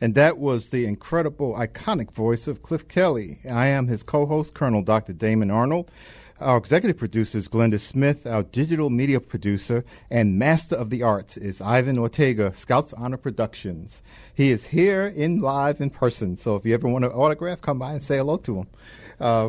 And that was the incredible, iconic voice of Cliff Kelly. I am his co-host, Colonel Dr. Damon Arnold. Our executive producer is Glenda Smith. Our digital media producer and master of the arts is Ivan Ortega, Scout's Honor Productions. He is here in live in person, so if you ever want an autograph, come by and say hello to him.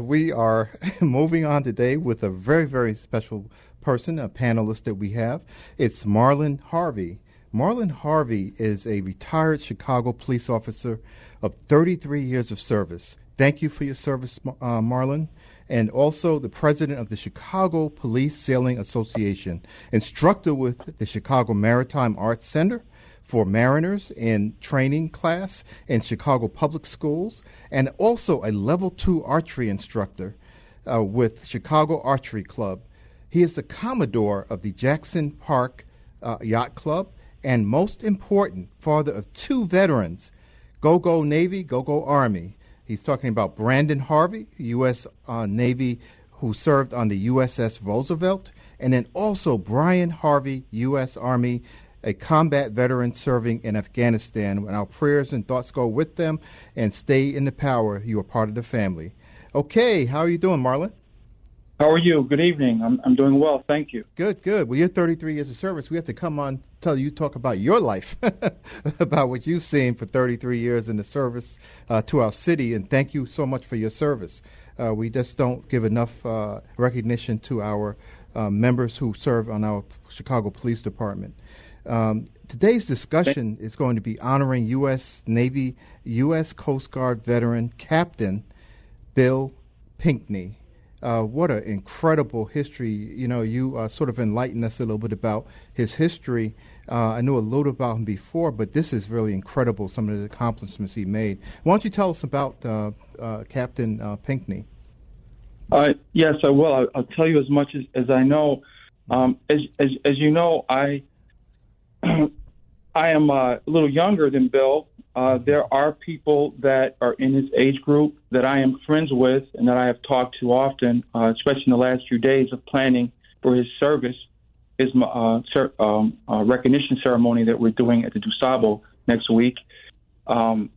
We are moving on today with a very, very special person, a panelist that we have. It's Marlon Harvey. Marlon Harvey is a retired Chicago police officer of 33 years of service. Thank you for your service, Marlon, and also the president of the Chicago Police Sailing Association, instructor with the Chicago Maritime Arts Center for Mariners in training class in Chicago public schools, and also a level 2 archery instructor with Chicago Archery Club. He is the Commodore of the Jackson Park Yacht Club, and most important, father of two veterans, go-go Navy, go-go Army. He's talking about Brandon Harvey, U.S. Navy, who served on the USS Roosevelt, and then also Brian Harvey, U.S. Army, a combat veteran serving in Afghanistan. When our prayers and thoughts go with them, and stay in the power, you are part of the family. Okay, how are you doing, Marlon? How are you? Good evening. I'm doing well, thank you. Good, good. Well, you're 33 years of service. We have to come on, tell you, talk about your life, about what you've seen for 33 years in the service to our city, and thank you so much for your service. We just don't give enough recognition to our members who serve on our Chicago Police Department. Today's discussion is going to be honoring U.S. Navy, U.S. Coast Guard veteran Captain Bill Pinkney. What an incredible history. You know, you sort of enlightened us a little bit about his history. I knew a little about him before, but this is really incredible, some of the accomplishments he made. Why don't you tell us about Captain Pinkney? Yes, I will. I'll tell you as much as I know. As you know, I am a little younger than Bill. There are people that are in his age group that I am friends with and that I have talked to often, especially in the last few days of planning for his service, his recognition ceremony that we're doing at the DuSable next week. So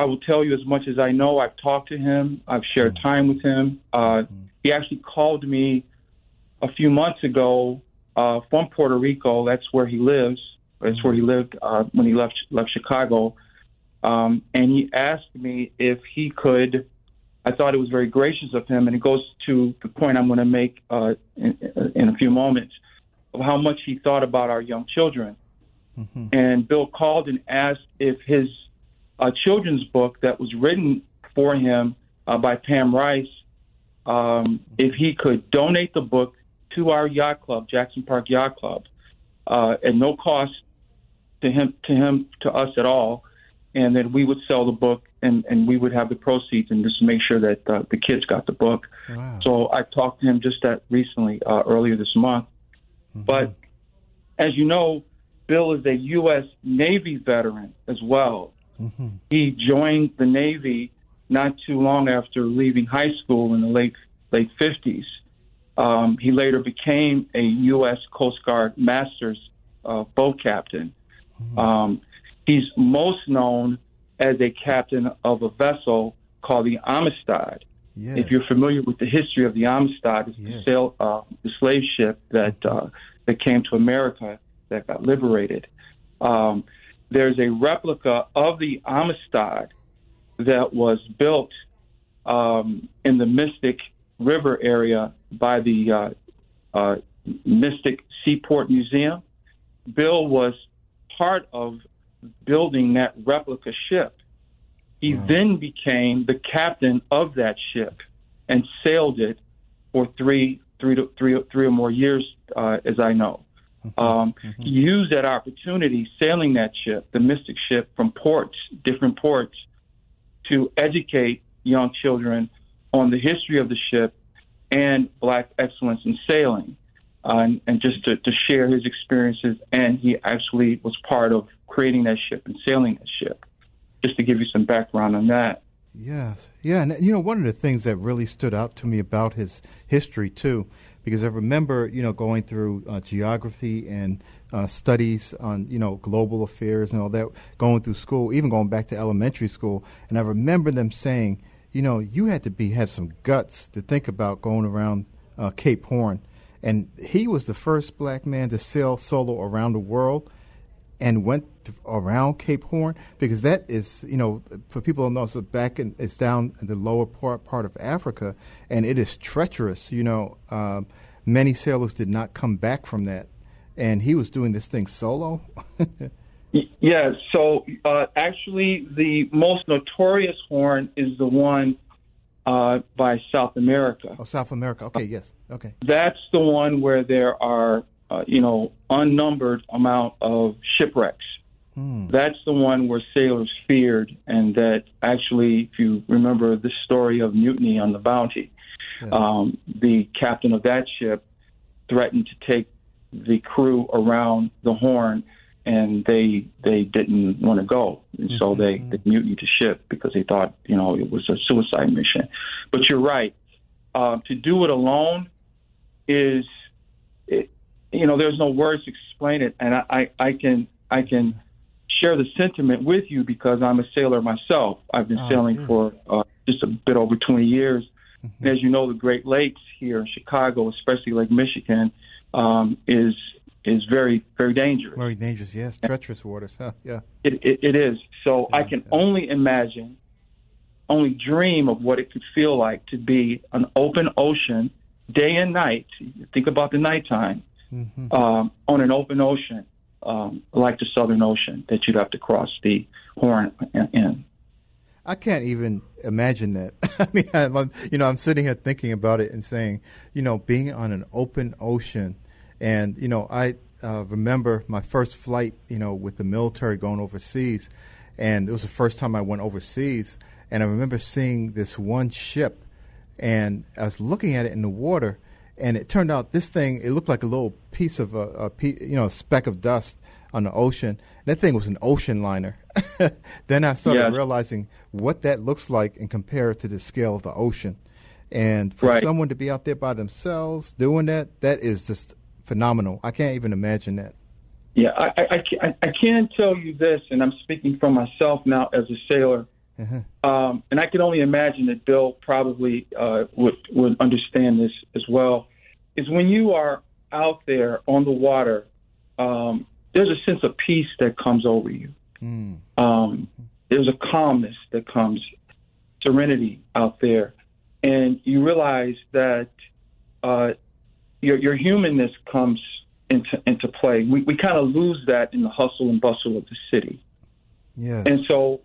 I will tell you as much as I know. I've talked to him. I've shared time with him. He actually called me a few months ago from Puerto Rico. That's where he lives. That's where he lived when he left Chicago. And he asked me if he could. I thought it was very gracious of him, and it goes to the point I'm going to make in a few moments of how much he thought about our young children. Mm-hmm. And Bill called and asked if his children's book that was written for him by Pam Rice, if he could donate the book to our yacht club, Jackson Park Yacht Club, at no cost to us at all. And then we would sell the book, and we would have the proceeds and just make sure that the kids got the book. Wow. So I talked to him just that recently, earlier this month. Mm-hmm. But as you know, Bill is a U.S. Navy veteran as well. Mm-hmm. He joined the Navy not too long after leaving high school in the late 50s. He later became a U.S. Coast Guard Master's boat captain. Mm-hmm. He's most known as a captain of a vessel called the Amistad. Yeah. If you're familiar with the history of the Amistad, it's yes. The slave ship that came to America that got liberated. there's a replica of the Amistad that was built in the Mystic River area by the Mystic Seaport Museum. Bill was part of building that replica ship. He then became the captain of that ship and sailed it for three or more years, as I know. He used that opportunity, sailing that ship, the Mystic ship, from different ports, to educate young children on the history of the ship and Black excellence in sailing, and just to share his experiences. And he actually was part of creating that ship and sailing that ship, just to give you some background on that. Yes. Yeah. And, you know, one of the things that really stood out to me about his history, too, because I remember, you know, going through geography and studies on, you know, global affairs and all that, going through school, even going back to elementary school. And I remember them saying, you know, you had to have some guts to think about going around Cape Horn. And he was the first Black man to sail solo around the world and went around Cape Horn, because that is, you know, for people who know, so back in, it's down in the lower part of Africa, and it is treacherous. You know, many sailors did not come back from that, and he was doing this thing solo. Yeah, so actually the most notorious horn is the one by South America. Oh, South America, okay, yes, okay. That's the one where there are, unnumbered amount of shipwrecks. That's the one where sailors feared, and that actually, if you remember the story of Mutiny on the Bounty, the captain of that ship threatened to take the crew around the Horn, and they didn't want to go, and so they mutinied the ship because they thought, it was a suicide mission. But you're right. To do it alone is... there's no words to explain it, and I can share the sentiment with you because I'm a sailor myself. I've been sailing for just a bit over 20 years. Mm-hmm. And as you know, the Great Lakes here in Chicago, especially Lake Michigan, is very, very dangerous. Very dangerous, yes. Treacherous waters, huh? Yeah. It is. So I can only imagine, only dream of what it could feel like to be an open ocean day and night. Think about the nighttime. Mm-hmm. On an open ocean, like the Southern Ocean, that you'd have to cross the Horn in. I can't even imagine that. I mean, I'm sitting here thinking about it and saying, being on an open ocean. And, I remember my first flight, with the military going overseas. And it was the first time I went overseas. And I remember seeing this one ship, and I was looking at it in the water. And it turned out this thing, it looked like a little piece of a speck of dust on the ocean. That thing was an ocean liner. Then I started realizing what that looks like and compare it to the scale of the ocean. And for someone to be out there by themselves doing that, that is just phenomenal. I can't even imagine that. Yeah, I can tell you this, and I'm speaking for myself now as a sailor. Uh-huh. And I can only imagine that Bill probably would understand this as well, is when you are out there on the water, there's a sense of peace that comes over you. There's a calmness that comes, serenity out there. And you realize that your humanness comes into play. We kind of lose that in the hustle and bustle of the city. Yes. And so,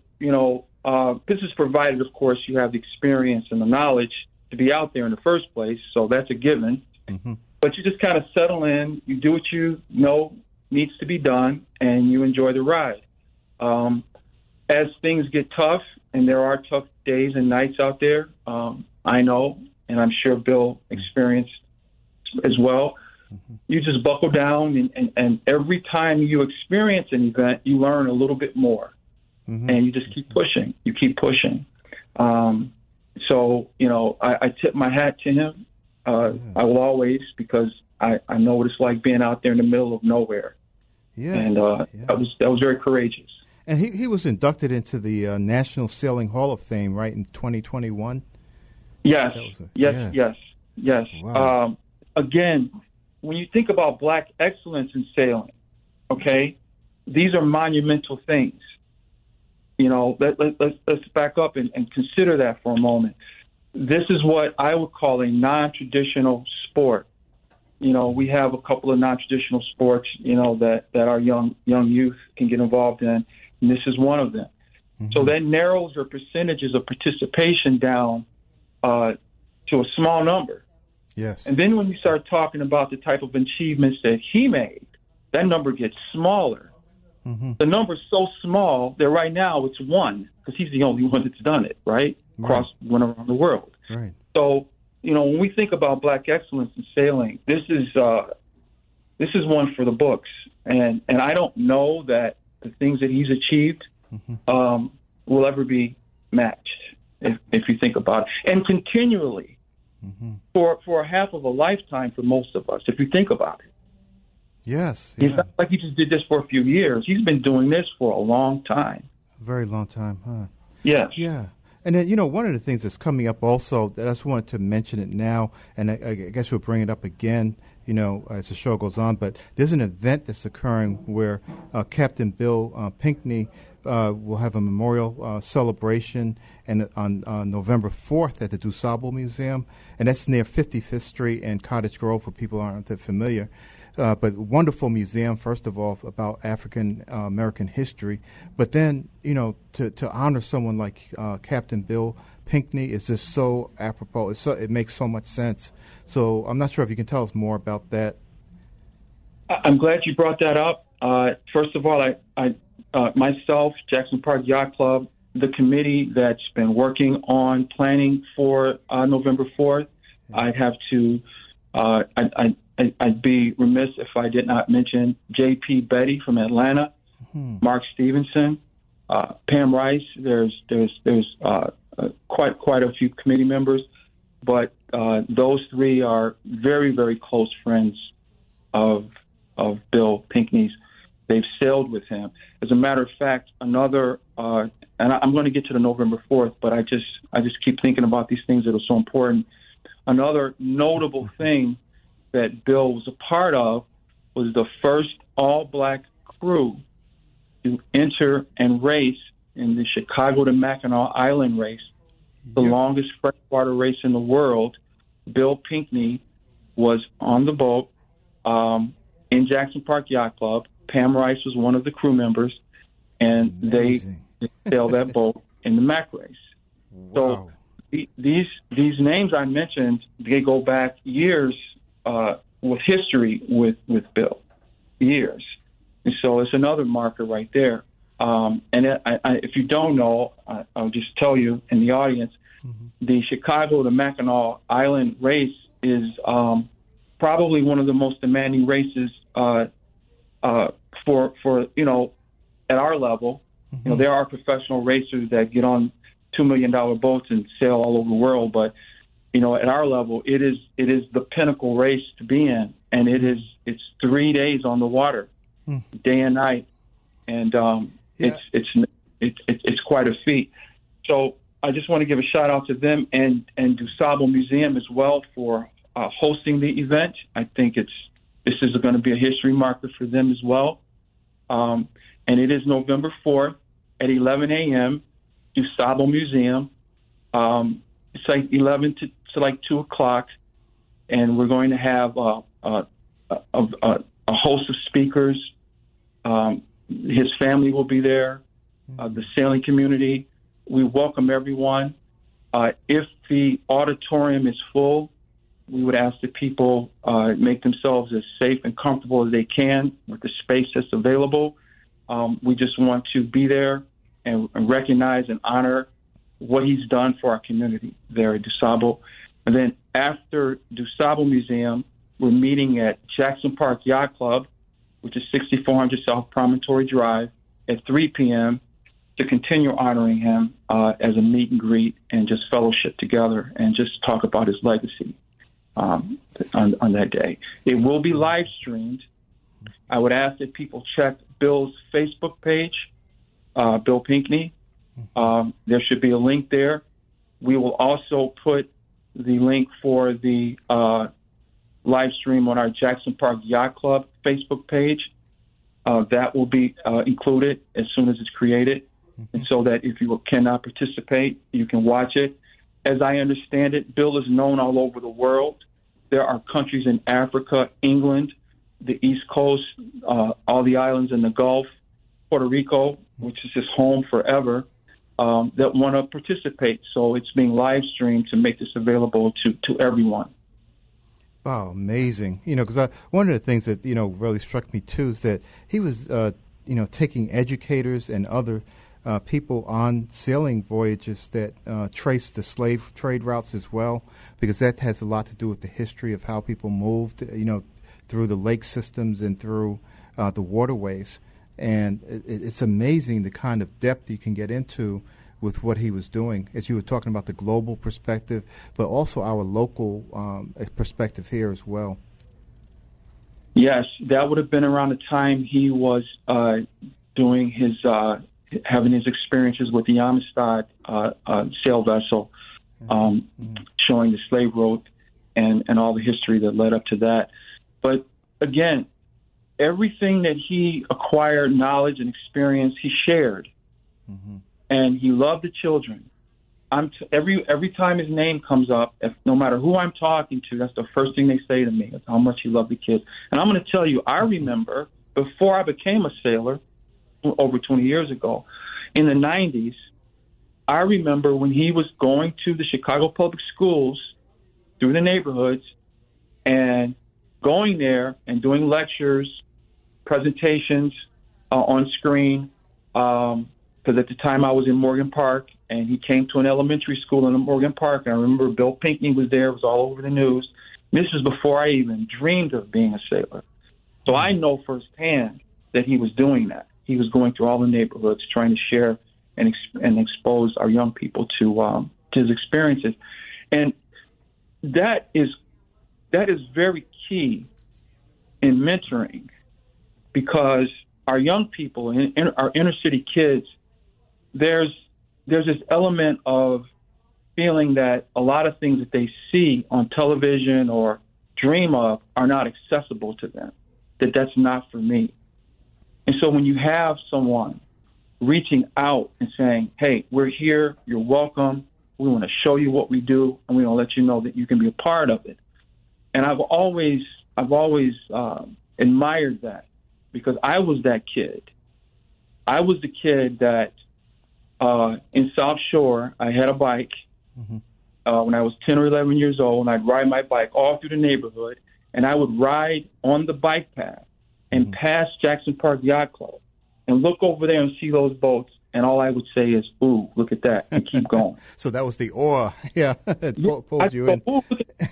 this is provided, of course, you have the experience and the knowledge to be out there in the first place, so that's a given. Mm-hmm. But you just kind of settle in, you do what you know needs to be done, and you enjoy the ride. As things get tough, and there are tough days and nights out there, I know, and I'm sure Bill experienced as well, you just buckle down, and every time you experience an event, you learn a little bit more. Mm-hmm. And you just keep pushing. You keep pushing. So, I tip my hat to him. I will always, because I know what it's like being out there in the middle of nowhere. Yeah. And that was very courageous. And he was inducted into the National Sailing Hall of Fame, right, in 2021? Yes. Wow. Again, when you think about Black excellence in sailing, okay, these are monumental things. You know, let's back up and consider that for a moment. This is what I would call a non-traditional sport. You know, we have a couple of non-traditional sports, you know, that our young youth can get involved in, and this is one of them. Mm-hmm. So that narrows your percentages of participation down to a small number. Yes. And then when you start talking about the type of achievements that he made, that number gets smaller. Mm-hmm. The number's so small that right now it's one, because he's the only one that's done it, right? Right. One around the world. Right. So, you know, when we think about Black excellence in sailing, this is one for the books. And I don't know that the things that he's achieved mm-hmm. Will ever be matched, if you think about it. And continually, mm-hmm. for a half of a lifetime for most of us, if you think about it. Yes. Yeah. It's not like he just did this for a few years. He's been doing this for a long time. A very long time, huh? Yes. Yeah. And then, you know, one of the things that's coming up also, that I just wanted to mention it now, and I guess we'll bring it up again, you know, as the show goes on, but there's an event that's occurring where Captain Bill Pinkney will have a memorial celebration and on November 4th at the DuSable Museum, and that's near 55th Street and Cottage Grove for people who aren't that familiar. But wonderful museum, first of all, about African American history. But then, you know, to honor someone like Captain Bill Pinkney is just so apropos. It makes so much sense. So I'm not sure if you can tell us more about that. I'm glad you brought that up. First of all, I myself, Jackson Park Yacht Club, the committee that's been working on planning for November 4th, I'd have to I'd be remiss if I did not mention J.P. Betty from Atlanta, mm-hmm. Mark Stevenson, Pam Rice. There's quite a few committee members, but those three are very, very close friends of Bill Pinkney's. They've sailed with him. As a matter of fact, another and I'm going to get to the November 4th, but I just keep thinking about these things that are so important. Another notable thing that Bill was a part of was the first all-Black crew to enter and race in the Chicago to Mackinac Island race, the yep. longest freshwater race in the world. Bill Pinkney was on the boat in Jackson Park Yacht Club. Pam Rice was one of the crew members, and they sailed that boat in the Mac race. Wow. So these names I mentioned, they go back years with history with Bill, years. And so it's another marker right there. And if you don't know, I'll just tell you in the audience, mm-hmm. the Chicago to Mackinac Island race is probably one of the most demanding races for you know, at our level. Mm-hmm. You know, there are professional racers that get on $2 million boats and sail all over the world, but you know, at our level, it is the pinnacle race to be in, and it's 3 days on the water, day and night, and yeah. It's quite a feat. So I just want to give a shout out to them and DuSable Museum as well for hosting the event. I think this is going to be a history marker for them as well, and it is November 4th at 11 a.m. DuSable Museum. It's like 11 to like 2 o'clock, and we're going to have a host of speakers. His family will be there, the sailing community. We welcome everyone. If the auditorium is full, we would ask that people make themselves as safe and comfortable as they can with the space that's available. We just want to be there and recognize and honor what he's done for our community there at DuSable. And then after DuSable Museum, we're meeting at Jackson Park Yacht Club, which is 6400 South Promontory Drive, at 3 p.m. to continue honoring him as a meet and greet and just fellowship together and just talk about his legacy on that day. It will be live streamed. I would ask that people check Bill's Facebook page, Bill Pinkney. There should be a link there. We will also put the link for the live stream on our Jackson Park Yacht Club Facebook page. That will be included as soon as it's created. Mm-hmm. And so that if you cannot participate, you can watch it. As I understand it, Bill is known all over the world. There are countries in Africa, England, the East Coast, all the islands in the Gulf, Puerto Rico, which is his home forever, that want to participate. So it's being live streamed to make this available to everyone. Wow, amazing. You know, because one of the things that, you know, really struck me, too, is that he was, you know, taking educators and other people on sailing voyages that trace the slave trade routes as well, because that has a lot to do with the history of how people moved, you know, through the lake systems and through the waterways. And it's amazing the kind of depth you can get into with what he was doing, as you were talking about the global perspective, but also our local perspective here as well. Yes, that would have been around the time he was doing his, having his experiences with the Amistad sail vessel, showing the slave road and all the history that led up to that. But again, everything that he acquired, knowledge and experience, he shared, and he loved the children. Every time his name comes up, no matter who I'm talking to, that's the first thing they say to me, is how much he loved the kids. And I'm going to tell you, I remember before I became a sailor over 20 years ago, in the 90s, I remember when he was going to the Chicago public schools through the neighborhoods and going there and doing lectures, presentations on screen, because at the time I was in Morgan Park, and he came to an elementary school in Morgan Park, and I remember Bill Pinkney was there, it was all over the news. This was before I even dreamed of being a sailor. So I know firsthand that he was doing that. He was going through all the neighborhoods trying to share and expose our young people to his experiences. And that is very key in mentoring, because our young people and our inner city kids, there's this element of feeling that a lot of things that they see on television or dream of are not accessible to them, that's not for me. And so when you have someone reaching out and saying, hey, we're here, you're welcome, we want to show you what we do, and we want to let you know that you can be a part of it. And I've always admired that, because I was that kid. I was the kid that in South Shore, I had a bike when I was 10 or 11 years old, and I'd ride my bike all through the neighborhood, and I would ride on the bike path and pass Jackson Park Yacht Club and look over there and see those boats. And all I would say is, ooh, look at that, and keep going. So that was the awe. Yeah, it pulled you in. Ooh,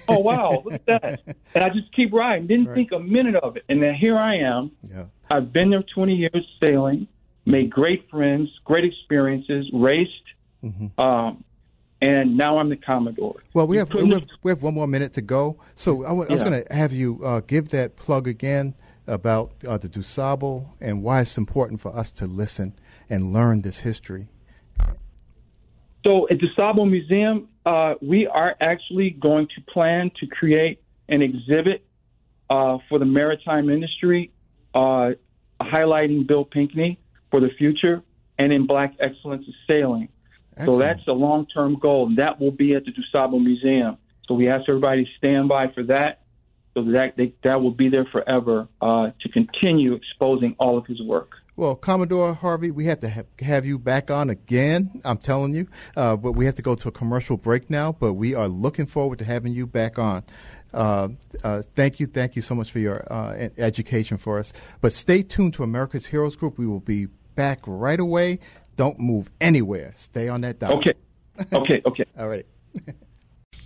oh, wow, look at that. And I just keep riding. Didn't think a minute of it. And then here I am. Yeah. I've been there 20 years sailing, made great friends, great experiences, raced, and now I'm the Commodore. Well, we have 1 more minute to go. So I was going to have you give that plug again about the DuSable and why it's important for us to listen and learn this history. So at the DuSable Museum, we are actually going to plan to create an exhibit for the maritime industry, highlighting Bill Pinkney for the future and in Black Excellence of Sailing. Excellent. So that's a long-term goal, and that will be at the DuSable Museum. So we ask everybody to stand by for that, so that will be there forever to continue exposing all of his work. Well, Commodore Harvey, we have to have you back on again, I'm telling you. But we have to go to a commercial break now, but we are looking forward to having you back on. Thank you so much for your education for us. But stay tuned to America's Heroes Group. We will be back right away. Don't move anywhere. Stay on that dial. Okay. All right.